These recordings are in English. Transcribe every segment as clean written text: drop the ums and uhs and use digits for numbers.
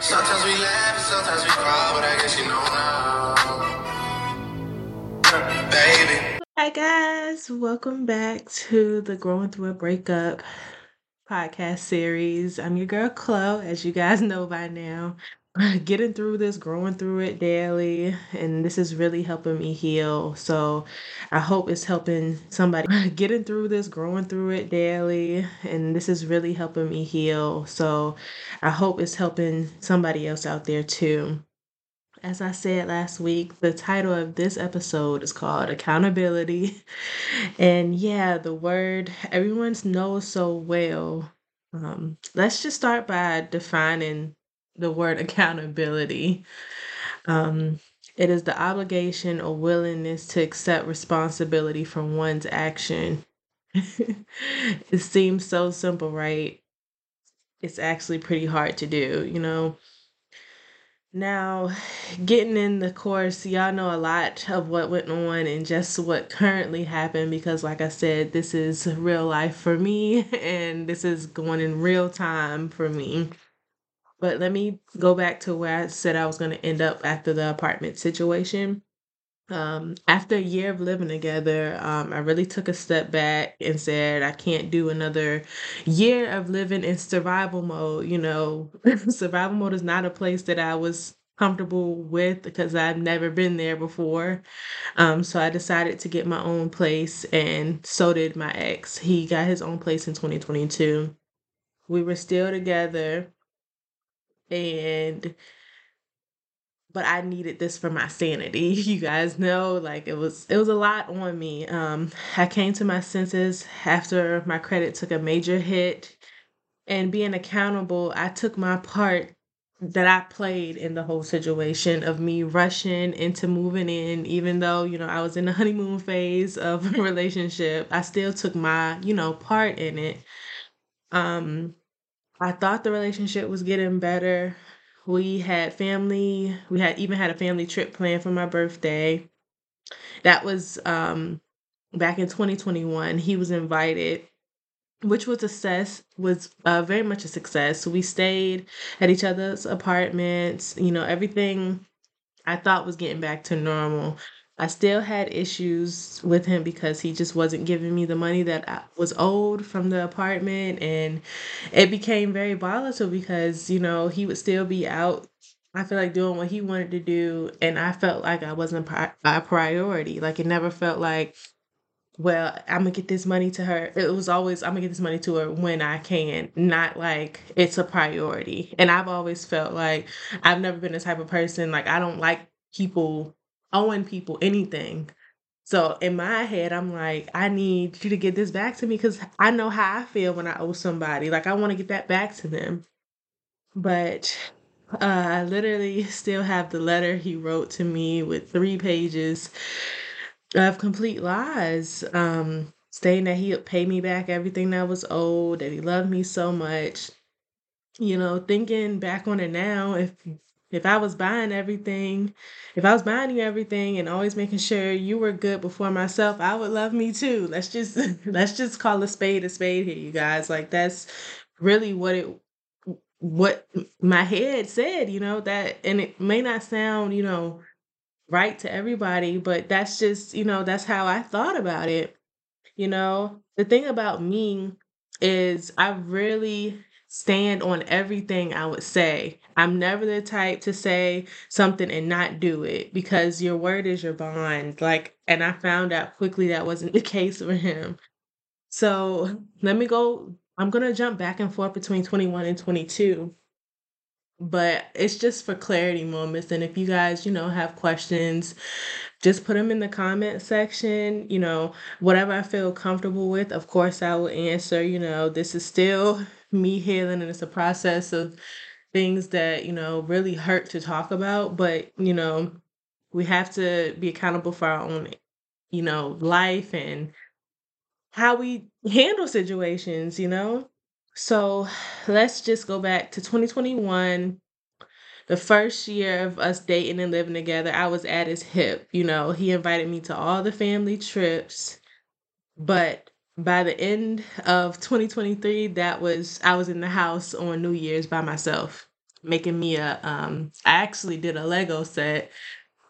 Sometimes we laugh and sometimes we cry, but I guess you know now, baby. Hi guys, welcome back to the Growing Through a Breakup podcast series. I'm your girl Khlo', as you guys know by now. Getting through this, growing through it daily, and this is really helping me heal. So I hope it's helping somebody. Getting through this, growing through it daily, and this is really helping me heal. So I hope it's helping somebody else out there too. As I said last week, the title of this episode is called Accountability. And yeah, the word everyone knows so well. Let's just start by defining the word accountability. It is the obligation or willingness to accept responsibility for one's action. It seems so simple, right? It's actually pretty hard to do, you know? Now, getting in the course, y'all know a lot of what went on and just what currently happened because, like I said, this is real life for me and this is going in real time for me. But let me go back to where I said I was going to end up after the apartment situation. After a year of living together, I really took a step back and said, I can't do another year of living in survival mode. You know, survival mode is not a place that I was comfortable with because I've never been there before. So I decided to get my own place, and so did my ex. He got his own place in 2022. We were still together. But I needed this for my sanity. You guys know, like, it was a lot on me. I came to my senses after my credit took a major hit, and being accountable, I took my part that I played in the whole situation of me rushing into moving in, even though, you know, I was in the honeymoon phase of a relationship. I still took my, you know, part in it. I thought the relationship was getting better. We had family. We had even had a family trip planned for my birthday. That was back in 2021. He was invited, which was very much a success. So we stayed at each other's apartments. You know, everything I thought was getting back to normal. I still had issues with him because he just wasn't giving me the money that I was owed from the apartment. And it became very volatile because, you know, he would still be out, I feel like, doing what he wanted to do. And I felt like I wasn't a priority. Like, it never felt like, well, I'm going to get this money to her. It was always, I'm going to get this money to her when I can, not like it's a priority. And I've always felt like I've never been the type of person, like, I don't like people owing people anything. So in my head, I'm like, I need you to get this back to me because I know how I feel when I owe somebody. Like, I want to get that back to them. But I literally still have the letter he wrote to me with 3 pages of complete lies, stating that he'll pay me back everything that was owed, that he loved me so much. You know, thinking back on it now, if I was buying everything, if I was buying you everything and always making sure you were good before myself, I would love me too. Let's just call a spade here, you guys. Like, that's really what my head said, you know, that, and it may not sound, you know, right to everybody, but that's just, you know, that's how I thought about it. You know, the thing about me is I really stand on everything I would say. I'm never the type to say something and not do it because your word is your bond. Like, and I found out quickly that wasn't the case for him. So let me go. I'm going to jump back and forth between 21 and 22, but it's just for clarity moments. And if you guys, you know, have questions, just put them in the comment section, you know, whatever I feel comfortable with, of course I will answer. You know, this is still me healing and it's a process of things that, you know, really hurt to talk about, but, you know, we have to be accountable for our own, you know, life and how we handle situations, you know? So let's just go back to 2021. The first year of us dating and living together, I was at his hip. You know, he invited me to all the family trips. But by the end of 2023, I was in the house on New Year's by myself. making me a, I actually did a Lego set.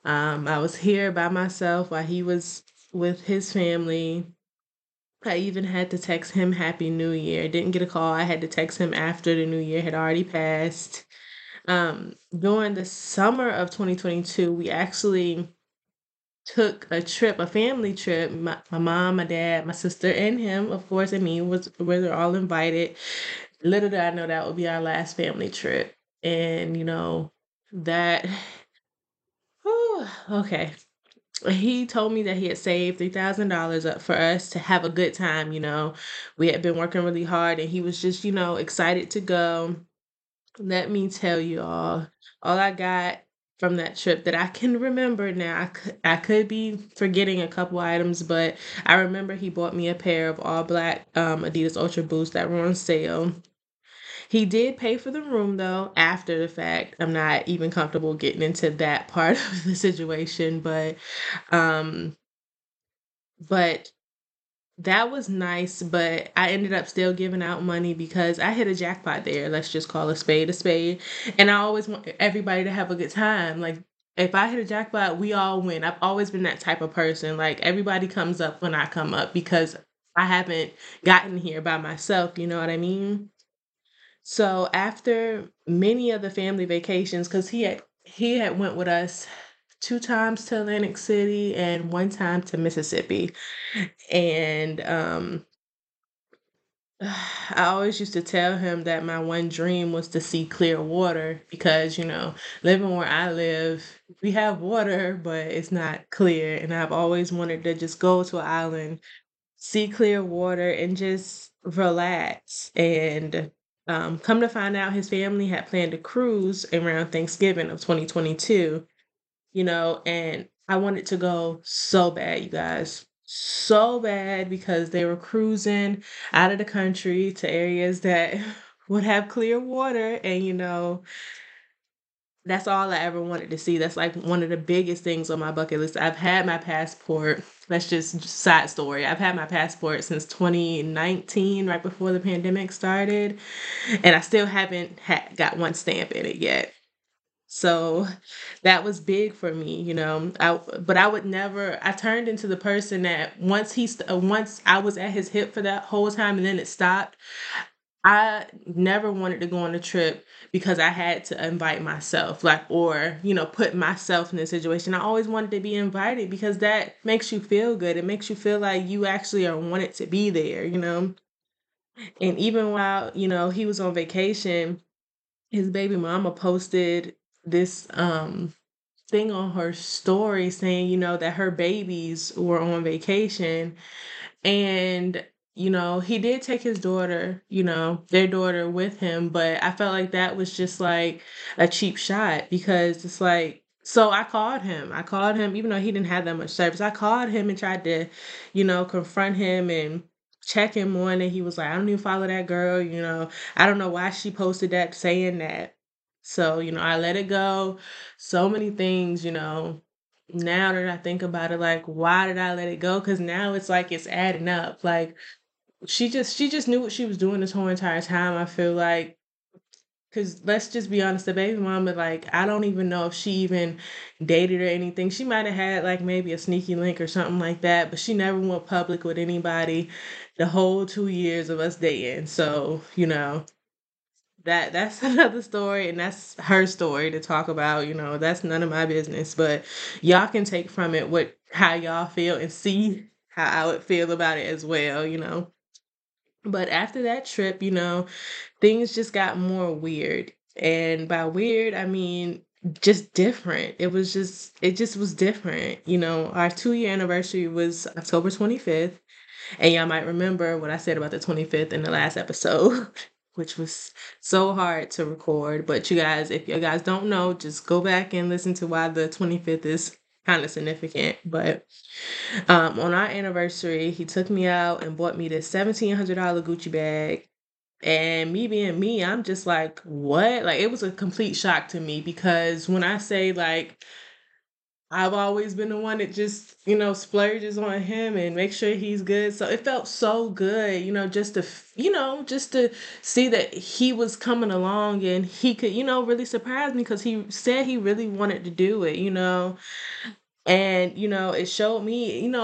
I was here by myself while he was with his family. I even had to text him Happy New Year. Didn't get a call. I had to text him after the New Year had already passed. During the summer of 2022, we actually took a trip, a family trip. My mom, my dad, my sister, and him, of course, and me, we were all invited. Little did I know that would be our last family trip. And, you know, that... Whew, okay. He told me that he had saved $3,000 up for us to have a good time, you know. We had been working really hard, and he was just, you know, excited to go. Let me tell you all I got from that trip that I can remember now. I could be forgetting a couple items, but I remember he bought me a pair of all black Adidas Ultra Boosts that were on sale. He did pay for the room, though, after the fact. I'm not even comfortable getting into that part of the situation, but that was nice. But I ended up still giving out money because I hit a jackpot there. Let's just call a spade. And I always want everybody to have a good time. Like, if I hit a jackpot, we all win. I've always been that type of person. Like, everybody comes up when I come up because I haven't gotten here by myself. You know what I mean? So after many of the family vacations, because he had went with us 2 times to Atlantic City and 1 time to Mississippi. And I always used to tell him that my one dream was to see clear water because, you know, living where I live, we have water, but it's not clear. And I've always wanted to just go to an island, see clear water, and just relax. And come to find out, his family had planned a cruise around Thanksgiving of 2022, you know, and I wanted to go so bad, you guys, so bad, because they were cruising out of the country to areas that would have clear water. And, you know, that's all I ever wanted to see. That's like one of the biggest things on my bucket list. I've had my passport. That's just side story. I've had my passport since 2019, right before the pandemic started. And I still haven't got one stamp in it yet. So that was big for me, you know. I turned into the person that once I was at his hip for that whole time and then it stopped, I never wanted to go on a trip because I had to invite myself, like, or, you know, put myself in a situation. I always wanted to be invited because that makes you feel good. It makes you feel like you actually are wanted to be there, you know. And even while, you know, he was on vacation, his baby mama posted this thing on her story saying, you know, that her babies were on vacation. And you know, he did take his daughter, you know, their daughter with him, but I felt like that was just like a cheap shot because it's like, so I called him, even though he didn't have that much service, I called him and tried to, you know, confront him and check him on. And he was like, I don't even follow that girl. You know, I don't know why she posted that saying that. So, you know, I let it go. So many things, you know. Now that I think about it, like, why did I let it go? Because now it's like it's adding up. Like, She just knew what she was doing this whole entire time, I feel like. Because let's just be honest, the baby mama, like, I don't even know if she even dated or anything. She might have had, like, maybe a sneaky link or something like that, but she never went public with anybody the whole 2 years of us dating. So, you know, that's another story, and that's her story to talk about. You know, that's none of my business. But y'all can take from it how y'all feel and see how I would feel about it as well, you know. But after that trip, you know, things just got more weird. And by weird, I mean just different. It just was different. You know, our 2-year anniversary was October 25th. And y'all might remember what I said about the 25th in the last episode, which was so hard to record. But you guys, if you guys don't know, just go back and listen to why the 25th is kind of significant. But on our anniversary, he took me out and bought me this $1,700 Gucci bag. And me being me, I'm just like, what? Like, it was a complete shock to me because when I say, like, I've always been the one that just, splurges on him and make sure he's good. So it felt so good, just to see that he was coming along and he could, really surprise me, because he said he really wanted to do it, And, it showed me,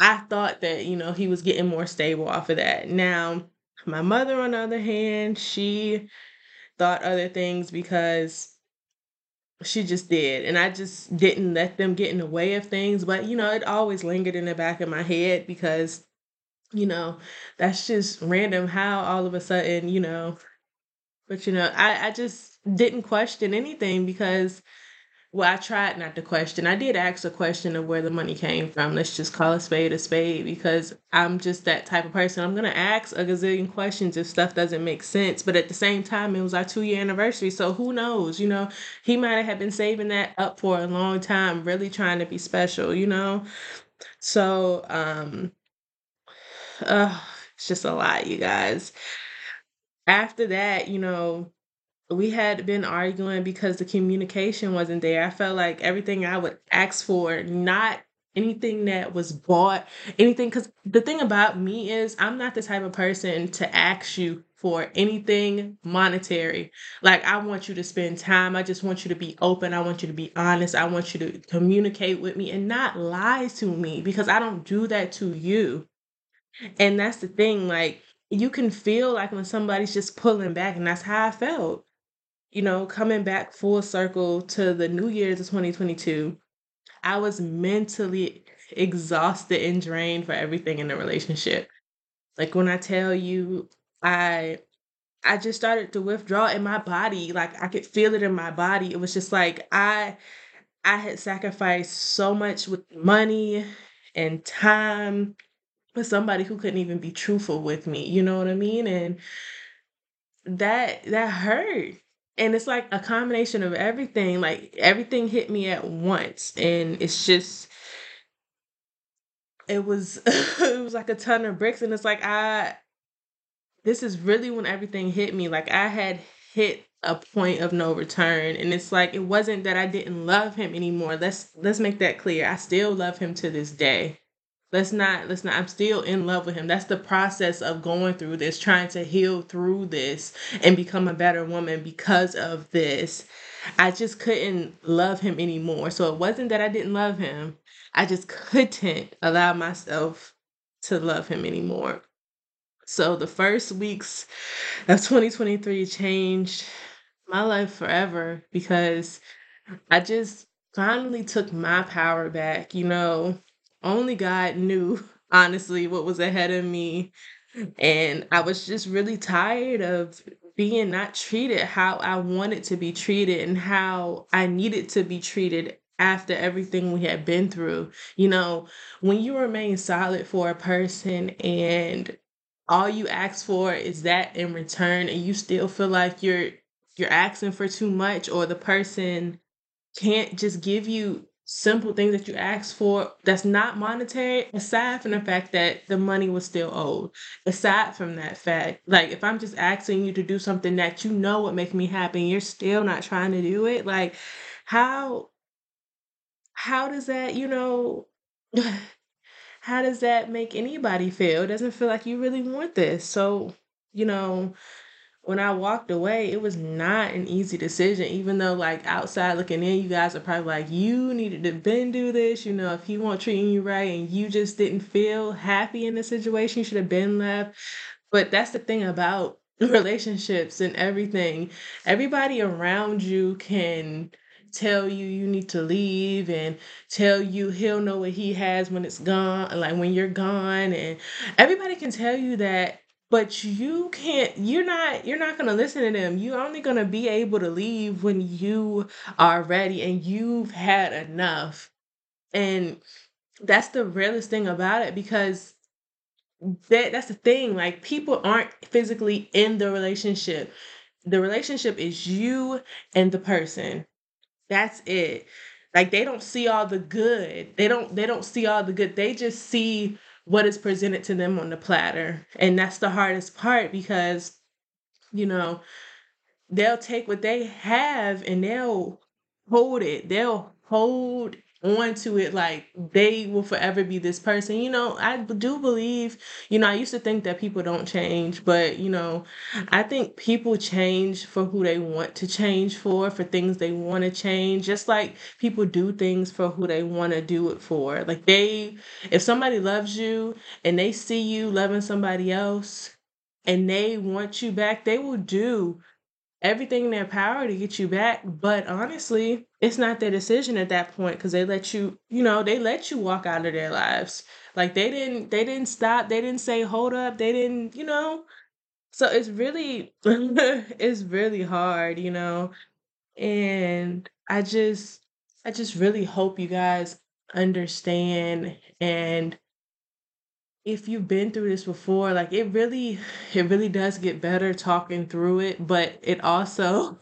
I thought that, he was getting more stable off of that. Now, my mother, on the other hand, she thought other things because she just did, and I just didn't let them get in the way of things. But it always lingered in the back of my head, because that's just random how all of a sudden, but I just didn't question anything, because I tried not to question. I did ask a question of where the money came from. Let's just call a spade, because I'm just that type of person. I'm going to ask a gazillion questions if stuff doesn't make sense. But at the same time, it was our 2-year anniversary. So who knows, he might have been saving that up for a long time, really trying to be special, So it's just a lot, you guys. After that, we had been arguing because the communication wasn't there. I felt like everything I would ask for, not anything that was bought, anything. Because the thing about me is, I'm not the type of person to ask you for anything monetary. Like, I want you to spend time. I just want you to be open. I want you to be honest. I want you to communicate with me and not lie to me, because I don't do that to you. And that's the thing. Like, you can feel like when somebody's just pulling back, and that's how I felt. Coming back full circle to the New Year's of 2022, I was mentally exhausted and drained for everything in the relationship. Like, when I tell you, I just started to withdraw in my body. Like, I could feel it in my body. It was just like I had sacrificed so much with money and time for somebody who couldn't even be truthful with me. You know what I mean? And that hurt. And it's like a combination of everything. Like, everything hit me at once. And it's just, it was like a ton of bricks. And it's like, this is really when everything hit me. Like, I had hit a point of no return. And it's like, it wasn't that I didn't love him anymore. Let's make that clear. I still love him to this day. Let's not, I'm still in love with him. That's the process of going through this, trying to heal through this and become a better woman because of this. I just couldn't love him anymore. So it wasn't that I didn't love him. I just couldn't allow myself to love him anymore. So the first weeks of 2023 changed my life forever, because I just finally took my power back. Only God knew, honestly, what was ahead of me. And I was just really tired of being not treated how I wanted to be treated and how I needed to be treated after everything we had been through. When you remain solid for a person and all you ask for is that in return, and you still feel like you're asking for too much, or the person can't just give you simple things that you ask for that's not monetary, aside from the fact that the money was still owed. Aside from that fact, like, if I'm just asking you to do something that would make me happy and you're still not trying to do it, like, how does that, how does that make anybody feel? It doesn't feel like you really want this. So, when I walked away, it was not an easy decision, even though, like, outside looking in, you guys are probably like, you needed to do this, if he weren't treating you right and you just didn't feel happy in the situation, you should have been left. But that's the thing about relationships and everything. Everybody around you can tell you need to leave, and tell you he'll know what he has when it's gone, like, when you're gone. And everybody can tell you that. But you can't, you're not going to listen to them. You're only going to be able to leave when you are ready and you've had enough. And that's the realest thing about it, because that's the thing. Like, people aren't physically in the relationship. The relationship is you and the person. That's it. Like, they don't see all the good. They don't see all the good. They just see what is presented to them on the platter. And that's the hardest part, because, they'll take what they have and they'll hold it. They'll hold onto it, like they will forever be this person. You know, I do believe, you know, I used to think that people don't change, but, you know, I think people change for who they want to change for things they want to change, just like people do things for who they want to do it for. Like if somebody loves you and they see you loving somebody else and they want you back, they will do everything in their power to get you back. But honestly, it's not their decision at that point, because they let you, you know, they let you walk out of their lives. Like they didn't stop. They didn't say, hold up. They didn't, you know, so it's really, it's really hard, you know, and I just really hope you guys understand. And if you've been through this before, like it really does get better talking through it, but it also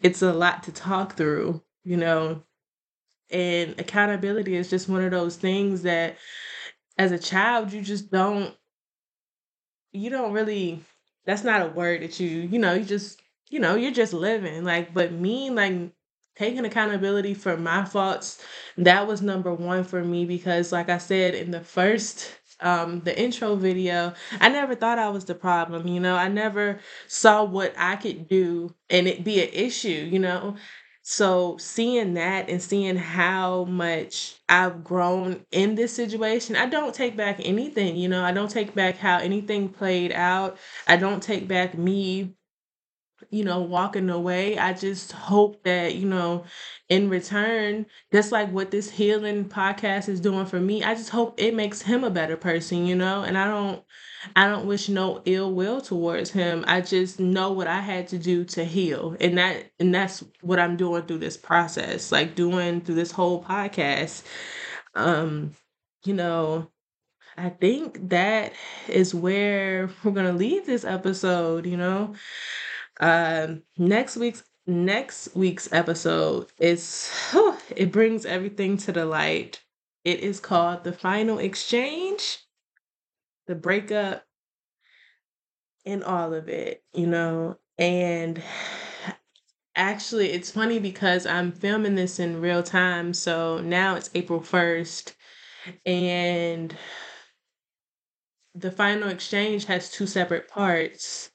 it's a lot to talk through, you know. And accountability is just one of those things that as a child you just don't really, that's not a word that you know, you just, you know, you're just living. Like, but me, like taking accountability for my faults, that was number one for me, because like I said in the first the intro video, I never thought I was the problem, you know. I never saw what I could do and it be an issue, you know. So seeing that and seeing how much I've grown in this situation, I don't take back anything, you know. I don't take back how anything played out. I don't take back me, you know, walking away. I just hope that, you know, in return, just like what this healing podcast is doing for me, I just hope it makes him a better person, you know. And I don't wish no ill will towards him. I just know what I had to do to heal, and that's what I'm doing through this process, like doing through this whole podcast. You know, I think that is where we're gonna leave this episode, you know. Next week's episode is, it brings everything to the light. It is called The Final Exchange, the breakup, and all of it, you know. And actually it's funny because I'm filming this in real time. So now it's April 1st and The Final Exchange has two separate parts.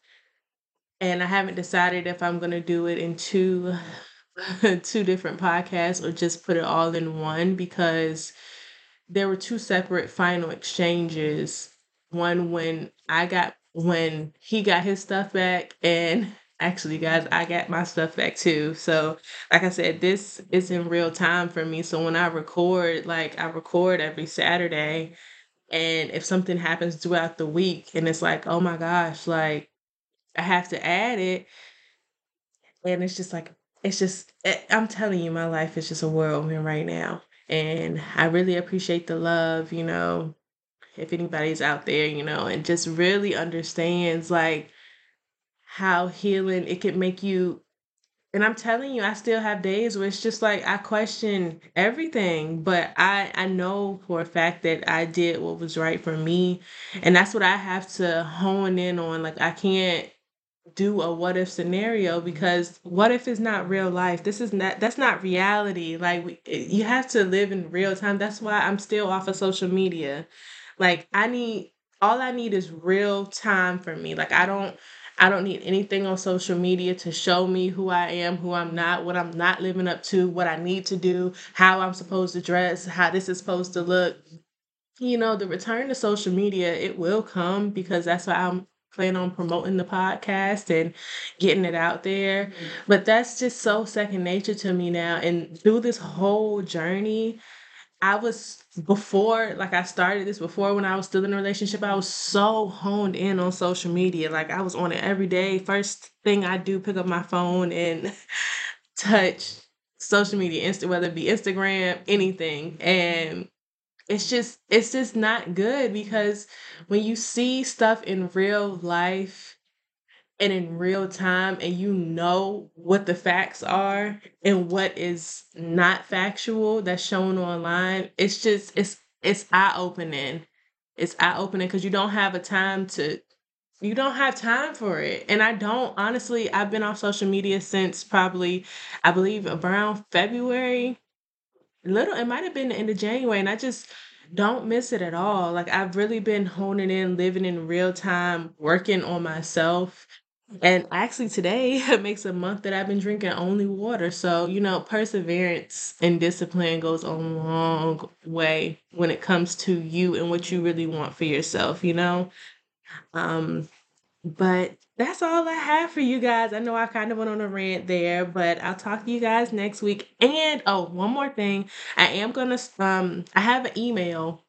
And I haven't decided if I'm going to do it in two different podcasts or just put it all in one, because there were two separate final exchanges. One when he got his stuff back, and actually, guys, I got my stuff back too. So like I said, this is in real time for me. So when I record, like I record every Saturday, and if something happens throughout the week and it's like, oh my gosh, like I have to add it. And it's just like, I'm telling you, my life is just a whirlwind right now. And I really appreciate the love, you know, if anybody's out there, you know, and just really understands like how healing it can make you. And I'm telling you, I still have days where it's just like, I question everything, but I know for a fact that I did what was right for me. And that's what I have to hone in on. Like, I can't do a what if scenario, because what if it's not real life? That's not reality. Like you have to live in real time. That's why I'm still off of social media. Like all I need is real time for me. Like I don't need anything on social media to show me who I am, who I'm not, what I'm not living up to, what I need to do, how I'm supposed to dress, how this is supposed to look. You know, the return to social media, it will come, because that's why I'm planning on promoting the podcast and getting it out there. Mm-hmm. But that's just so second nature to me now. And through this whole journey, before when I was still in a relationship, I was so honed in on social media. Like I was on it every day. First thing I do, pick up my phone and touch social media, whether it be Instagram, anything. And it's just not good, because when you see stuff in real life and in real time, and you know what the facts are and what is not factual that's shown online, it's eye-opening. It's eye-opening, because you don't have time for it. And I've been off social media since probably, I believe, around February. little, it might have been the end of January, and I just don't miss it at all. Like, I've really been honing in, living in real time, working on myself. And actually today it makes a month that I've been drinking only water. So, perseverance and discipline goes a long way when it comes to you and what you really want for yourself, But that's all I have for you guys. I know I kind of went on a rant there, but I'll talk to you guys next week. And one more thing. I am going to, I have an email.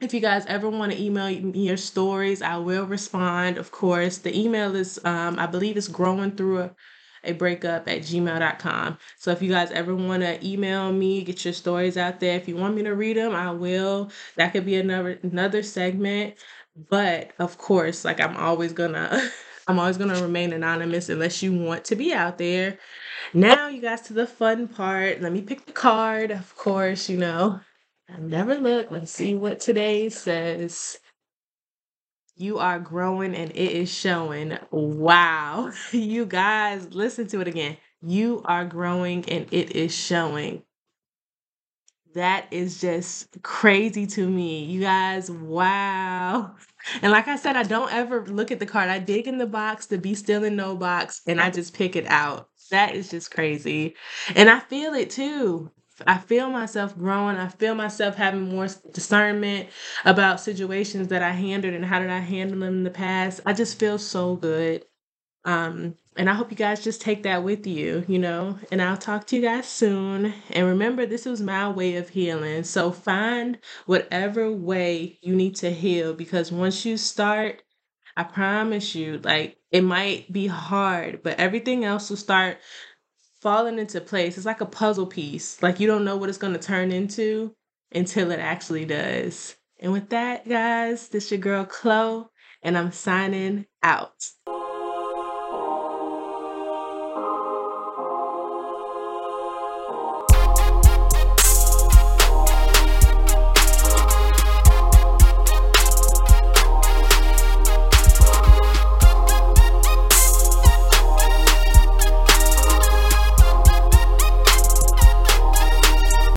If you guys ever want to email me your stories, I will respond. Of course, the email is, I believe it's growingthroughabreakup@gmail.com. So if you guys ever want to email me, get your stories out there. If you want me to read them, I will. That could be another segment. But of course, like, I'm always gonna remain anonymous unless you want to be out there. Now, you guys, to the fun part. Let me pick the card. Of course, I never look. Let's see what today says. You are growing and it is showing. Wow. You guys, listen to it again. You are growing and it is showing. That is just crazy to me. You guys, wow. And like I said, I don't ever look at the card. I dig in the box, the be still in no box, and I just pick it out. That is just crazy. And I feel it too. I feel myself growing. I feel myself having more discernment about situations that I handled and how did I handle them in the past. I just feel so good. And I hope you guys just take that with you, and I'll talk to you guys soon. And remember, this was my way of healing. So find whatever way you need to heal, because once you start, I promise you, like, it might be hard, but everything else will start falling into place. It's like a puzzle piece. Like, you don't know what it's going to turn into until it actually does. And with that, guys, this your girl Khlo', and I'm signing out.